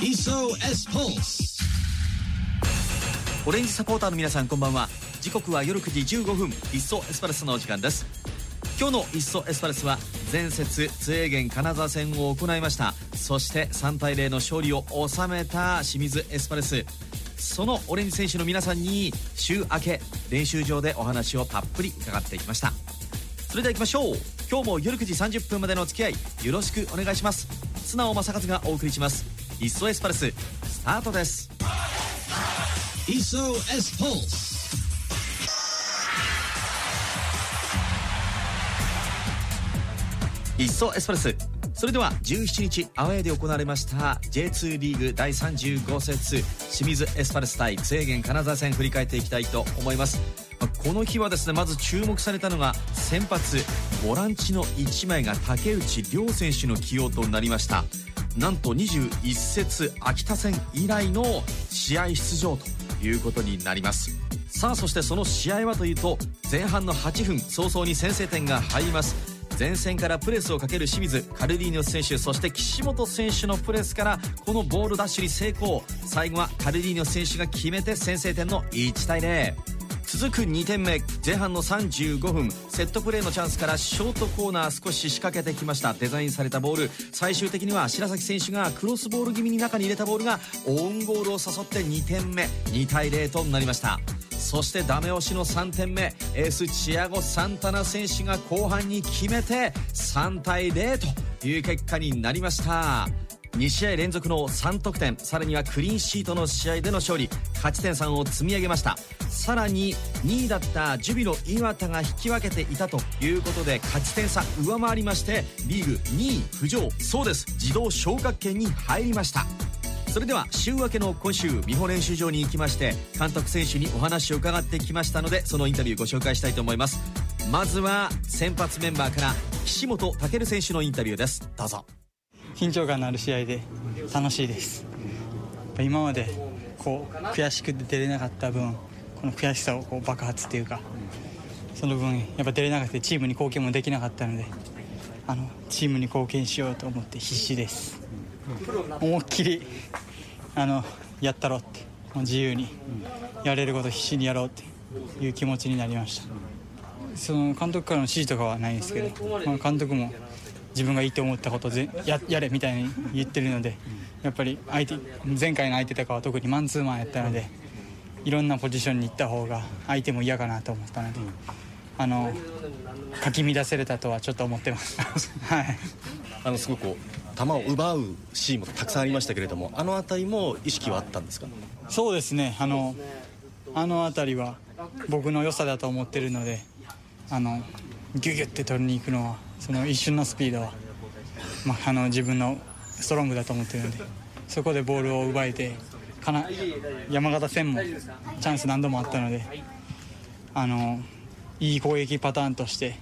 SOS Pulse。オレンジサポーターの皆さん、こんばんは。時刻は夜9時15分、イッソエスパルスのお時間です。今日のイッソエスパルスは前節津江源金沢戦を行いました。そして3対0の勝利を収めた清水エスパルス、そのオレンジ選手の皆さんに週明け練習場でお話をたっぷり伺っていきました。それでは行きましょう。今日も夜9時30分までのお付き合いよろしくお願いします。津直正和がお送りします。イッソエスパルススタートです。イッソエスパルス。イッソエスパルス。それでは17日アウェーで行われました J2 リーグ第35節清水エスパルス対津江源金沢戦振り返っていきたいと思います。この日はですね、まず注目されたのが先発ボランチの1枚が竹内涼選手の起用となりました。なんと21節秋田戦以来の試合出場ということになります。さあ、そしてその試合はというと、前半の8分早々に先制点が入ります。前線からプレスをかける清水、カルリーニョス選手、そして岸本選手のプレスからこのボールダッシュに成功。最後はカルリーニョス選手が決めて先制点の1対0。続く2点目、前半の35分、セットプレーのチャンスからショートコーナー少し仕掛けてきました。デザインされたボール、最終的には白崎選手がクロスボール気味に中に入れたボールがオウンゴールを誘って2点目、2対0となりました。そしてダメ押しの3点目、エースチアゴ・サンタナ選手が後半に決めて3対0という結果になりました。2試合連続の3得点、さらにはクリーンシートの試合での勝利、勝ち点3を積み上げました。さらに2位だったジュビロ磐田が引き分けていたということで勝ち点差上回りまして、リーグ2位浮上、そうです、自動昇格圏に入りました。それでは週明けの今週、美保練習場に行きまして監督選手にお話を伺ってきましたので、そのインタビューご紹介したいと思います。まずは先発メンバーから岸本武選手のインタビューです。どうぞ。緊張感のある試合で楽しいです。今までこう悔しくて出れなかった分、この悔しさをこう爆発というか、その分やっぱ出れなくてチームに貢献もできなかったので、チームに貢献しようと思って必死です。思いっきりやったろうって、自由にやれること必死にやろうっていう気持ちになりました。その監督からの指示とかはないんですけど、監督も自分がいいと思ったことを やれみたいに言ってるので、やっぱり前回の相手とかは特にマンツーマンやったので、いろんなポジションに行った方が相手も嫌かなと思ったので、かき乱せれたとはちょっと思ってます、はい。すごく球を奪うシーンもたくさんありましたけれども、あの辺りも意識はあったんですか？そうですね、あの辺りは僕の良さだと思ってるので、ギュギュって取りに行くのは、その一瞬のスピードは、自分のストロングだと思ってるので、そこでボールを奪えて、山形戦もチャンス何度もあったので、いい攻撃パターンとして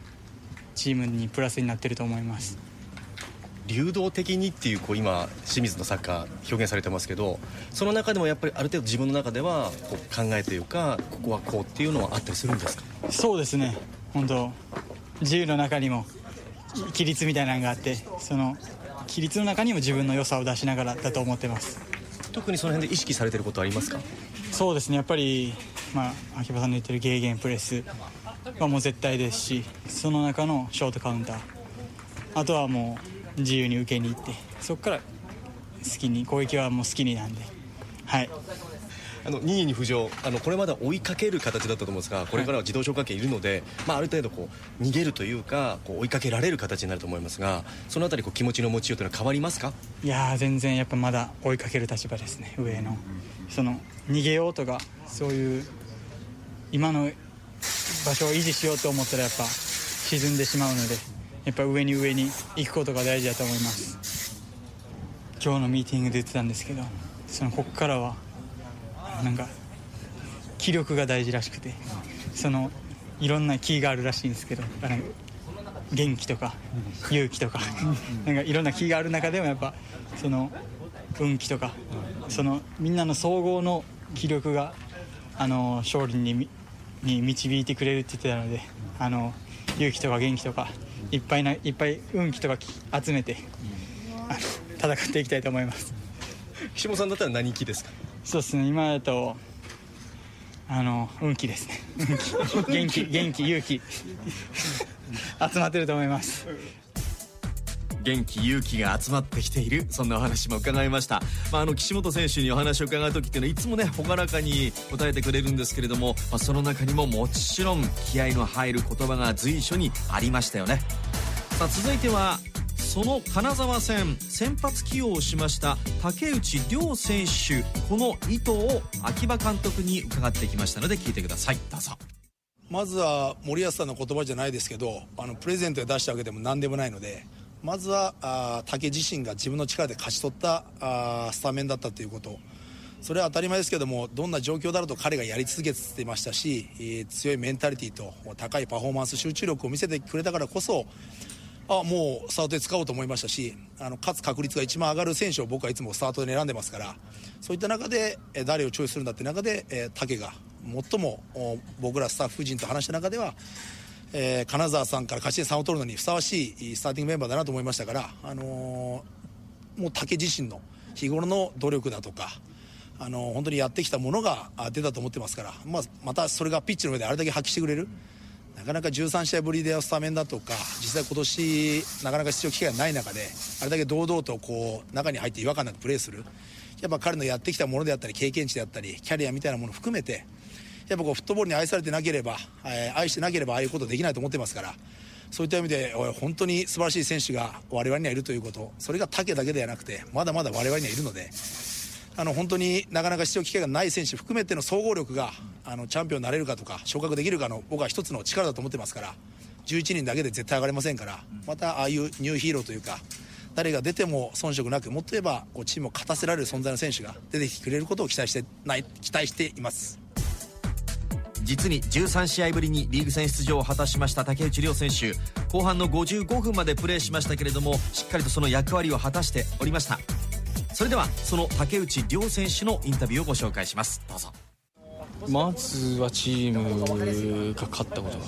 チームにプラスになってると思います。流動的にっていう、今清水のサッカー表現されてますけど、その中でもやっぱりある程度自分の中では考えというか、ここはこうっていうのはあったりするんですか？そうですね、本当自由の中にも規律みたいなのがあって、その規律の中にも自分の良さを出しながらだと思ってます。特にその辺で意識されてることはありますか？そうですね、やっぱり、秋葉さんの言ってるゲーゲンプレスはもう絶対ですし、その中のショートカウンター、あとはもう自由に受けに行って、そこから好きに攻撃はもう好きになんで、はい、2位に浮上、これまでは追いかける形だったと思うんですが、これからは自動昇格圏いるので、ある程度逃げるというか、追いかけられる形になると思いますが、そのあたり気持ちの持ちようというのは変わりますか？いや、全然やっぱまだ追いかける立場ですね。上のその逃げようとか、そういう今の場所を維持しようと思ったらやっぱ沈んでしまうので、やっぱ上に行くことが大事だと思います。今日のミーティングで言ってたんですけど、ここからは気力が大事らしくて、いろんなキーがあるらしいんですけど、元気とか勇気とかいろんなキーがある中でもやっぱ運気とか、みんなの総合の気力が勝利に導いてくれるって言ってたので、勇気とか元気とかいっぱい運気とか集めて、戦っていきたいと思います。岸本さんだったら何気ですか？そうですね、今だと運気ですね。元気勇気集まってると思います。元気勇気が集まってきている、そんなお話も伺いました。岸本選手にお話を伺う時っていうのはいつもね、朗らかに答えてくれるんですけれども、その中にももちろん気合いの入る言葉が随所にありましたよね。さあ、続いてはその金沢戦先発起用をしました竹内涼選手、この意図を秋葉監督に伺ってきましたので聞いてください。どうぞ。まずは森保さんの言葉じゃないですけど、プレゼントで出したわけでも何でもないので、まずは竹自身が自分の力で勝ち取ったスタメンだったということ、それは当たり前ですけども、どんな状況だろうと彼がやり続けてましたし、強いメンタリティと高いパフォーマンス、集中力を見せてくれたからこそ、もうスタートで使おうと思いましたし、勝つ確率が一番上がる選手を僕はいつもスタートで選んでますから、そういった中で誰をチョイスするんだって中で、竹が最も僕らスタッフ陣と話した中では、金沢さんから勝ち点3を取るのにふさわしいスターティングメンバーだなと思いましたから、もう竹自身の日頃の努力だとか、本当にやってきたものが出たと思ってますから、またそれがピッチの上であれだけ発揮してくれる、なかなか13試合ぶりでスタメンだとか、実際今年なかなか出場機会がない中であれだけ堂々とこう中に入って違和感なくプレーする、やっぱ彼のやってきたものであったり、経験値であったり、キャリアみたいなものを含めて、やっぱフットボールに愛されてなければ、愛してなければああいうことできないと思ってますから、そういった意味で本当に素晴らしい選手が我々にはいるということ、それが竹だけではなくてまだまだ我々にはいるので、本当になかなか出場機会がない選手含めての総合力がチャンピオンになれるかとか昇格できるかの僕は一つの力だと思ってますから、11人だけで絶対上がれませんから、またああいうニューヒーローというか、誰が出ても遜色なく、もっと言えばこうチームを勝たせられる存在の選手が出てきてくれることを期待しています。実に13試合ぶりにリーグ戦出場を果たしました竹内涼選手、後半の55分までプレーしましたけれども、しっかりとその役割を果たしておりました。それではその竹内涼選手のインタビューをご紹介します。どうぞ。まずはチームが勝ったことが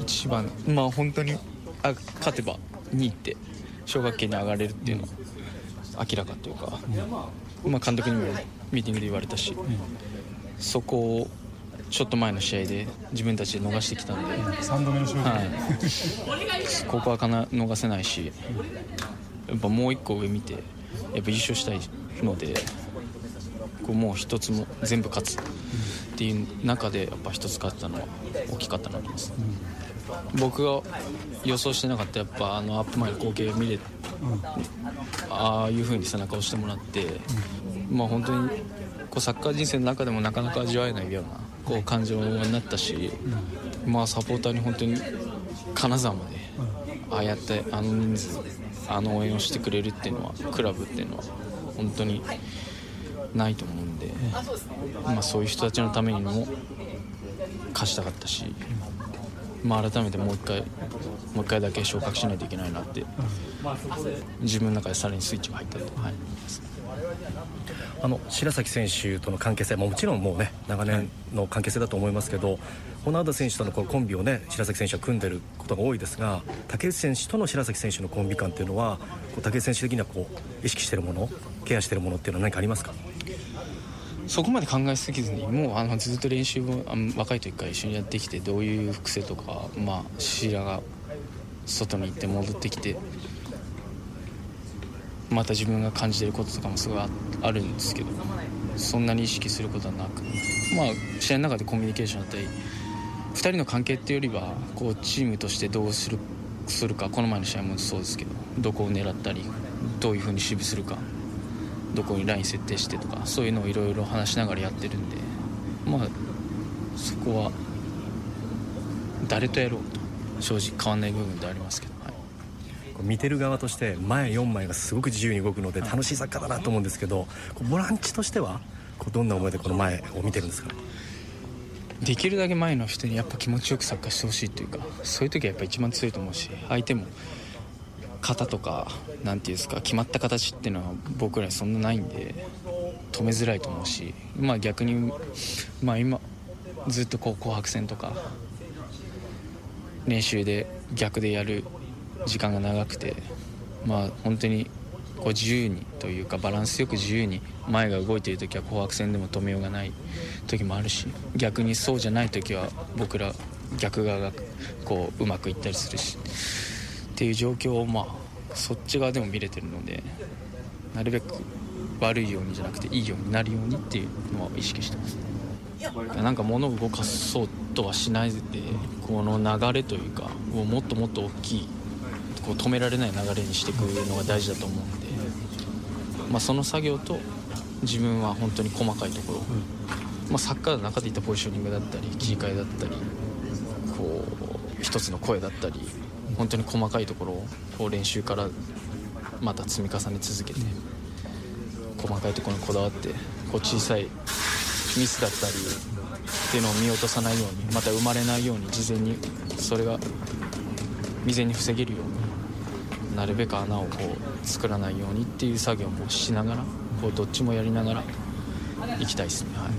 一番、本当に勝てば2位って昇格圏に上がれるっていうのは明らかというか、監督にもミーティングで言われたし、そこをちょっと前の試合で自分たちで逃してきたので、3度目の勝負、ここは逃せないし、やっぱもう一個上見て、やっぱ優勝したいので、こうもう一つも全部勝つっていう中で、やっぱ一つ勝ったのは大きかったなと思います。僕が予想してなかった、やっぱアップ前の光景を見れ、ああいう風に背中を押してもらって、本当にこうサッカー人生の中でもなかなか味わえないようなこう感情になったし、サポーターに本当に金沢までああやって人数応援をしてくれるっていうのは、クラブっていうのは本当にないと思うんで、そういう人たちのためにも勝ちたかったし、改めてもう一回だけ昇格しないといけないなって、自分の中でさらにスイッチが入ったと思います。白崎選手との関係性ももちろんもうね、長年の関係性だと思いますけど、ホナウド選手とのこのコンビをね、白崎選手は組んでることが多いですが、竹内選手との白崎選手のコンビ感っていうのは、竹内選手的にはこう意識してるもの、ケアしてるものっていうのは何かありますか？そこまで考えすぎずに、もうずっと練習も若い時から一緒にやってきて、どういう伏せとか、白が外に行って戻ってきて、また自分が感じていることとかもすごいあるんですけど、そんなに意識することはなく、試合の中でコミュニケーションだったり、2人の関係っていうよりはこうチームとしてどうするか、この前の試合もそうですけど、どこを狙ったり、どういうふうに守備するか、どこにライン設定してとか、そういうのをいろいろ話しながらやってるんで、そこは誰とやろうと正直変わんない部分でありますけど、見てる側として前4枚がすごく自由に動くので楽しいサッカーだなと思うんですけど、ボランチとしてはどんな思いでこの前を見てるんですか？できるだけ前の人にやっぱ気持ちよくサッカーしてほしいというか、そういう時はやっぱ一番強いと思うし、相手も型とかなんていうんですか、決まった形っていうのは僕らそんなないんで止めづらいと思うし、逆に今ずっと紅白戦とか練習で逆でやる時間が長くて、まあ本当にこう自由にというかバランスよく自由に前が動いている時は紅白戦でも止めようがない時もあるし、逆にそうじゃない時は僕ら逆側がこううまくいったりするしっていう状況を、まあそっち側でも見れてるので、なるべく悪いようにじゃなくていいようになるようにっていうのは意識してます。なんか物を動かそうとはしないで、この流れというかをもっともっと大きい、こう止められない流れにしていくのが大事だと思うんで、まあ、その作業と自分は本当に細かいところ、まあ、サッカーの中でいったポジショニングだったり切り替えだったり、こう一つの声だったり、本当に細かいところをこう練習からまた積み重ね続けて、細かいところにこだわって、こう小さいミスだったりっていうのを見落とさないように、また生まれないように事前にそれが未然に防げるように、なるべく穴をこう作らないようにっていう作業もしながら、こうどっちもやりながら行きたいですね、はい。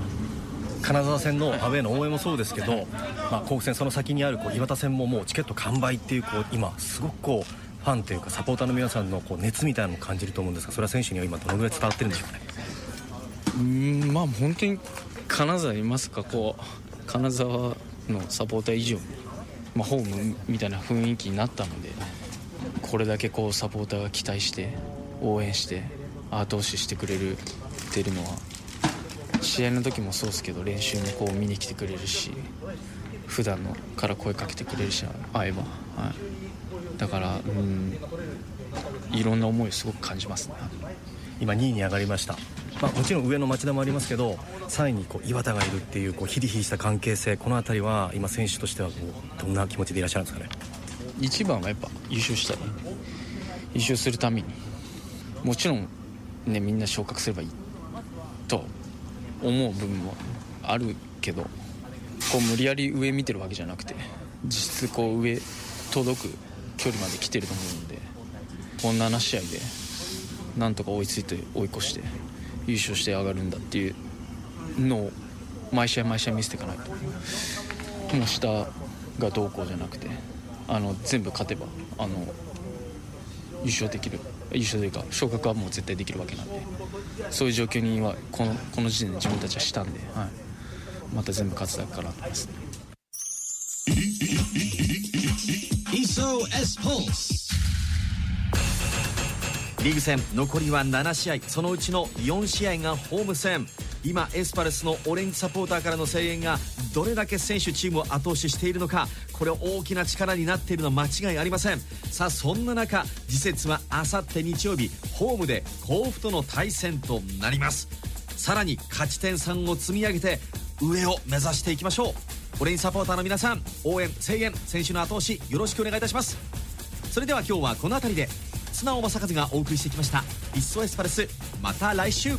金沢戦のアウェーの応援もそうですけど、はい、まあ、甲府戦その先にあるこう岩田戦ももうチケット完売っていう、こう今すごくこうファンというかサポーターの皆さんのこう熱みたいなのを感じると思うんですが、それは選手には今どのぐらい伝わってるんでしょうかね。まあ本当に金沢いますか、こう金沢のサポーター以上に、まあ、ホームみたいな雰囲気になったので、これだけこうサポーターが期待して応援して後押ししてくれるっていうのは、試合の時もそうですけど練習もこう見に来てくれるし、普段のから声かけてくれるし、会えば、はい、だからいろんな思いをすごく感じますね。今2位に上がりました。まあ、もちろん上の町田もありますけど、3位にこう岩田がいるっていう、こうヒリヒリした関係性、このあたりは今選手としてはこうどんな気持ちでいらっしゃるんですかね。一番はやっぱ優勝したい、優勝するためにもちろんね、みんな昇格すればいいと思う部分はあるけど、こう無理やり上見てるわけじゃなくて、実質こう上届く距離まで来てると思うので、こんな7試合でなんとか追いついて追い越して優勝して上がるんだっていうのを毎試合毎試合見せていかないと、もう下がどうこうじゃなくて、全部勝てば優勝できる、優勝というか昇格はもう絶対できるわけなんで、そういう状況にはこの時点で自分たちはしたんで、はい、また全部勝つだけかなと思います。リーグ戦残りは7試合、そのうちの4試合がホーム戦。今エスパルスのオレンジサポーターからの声援がどれだけ選手チームを後押ししているのか、これ大きな力になっているのは間違いありません。さあそんな中、次節はあさって日曜日、ホームで甲府との対戦となります。さらに勝ち点3を積み上げて上を目指していきましょう。オレンジサポーターの皆さん、応援、声援、選手の後押しよろしくお願いいたします。それでは今日はこの辺りで、素直正和がお送りしてきました。いっそエスパルス、また来週。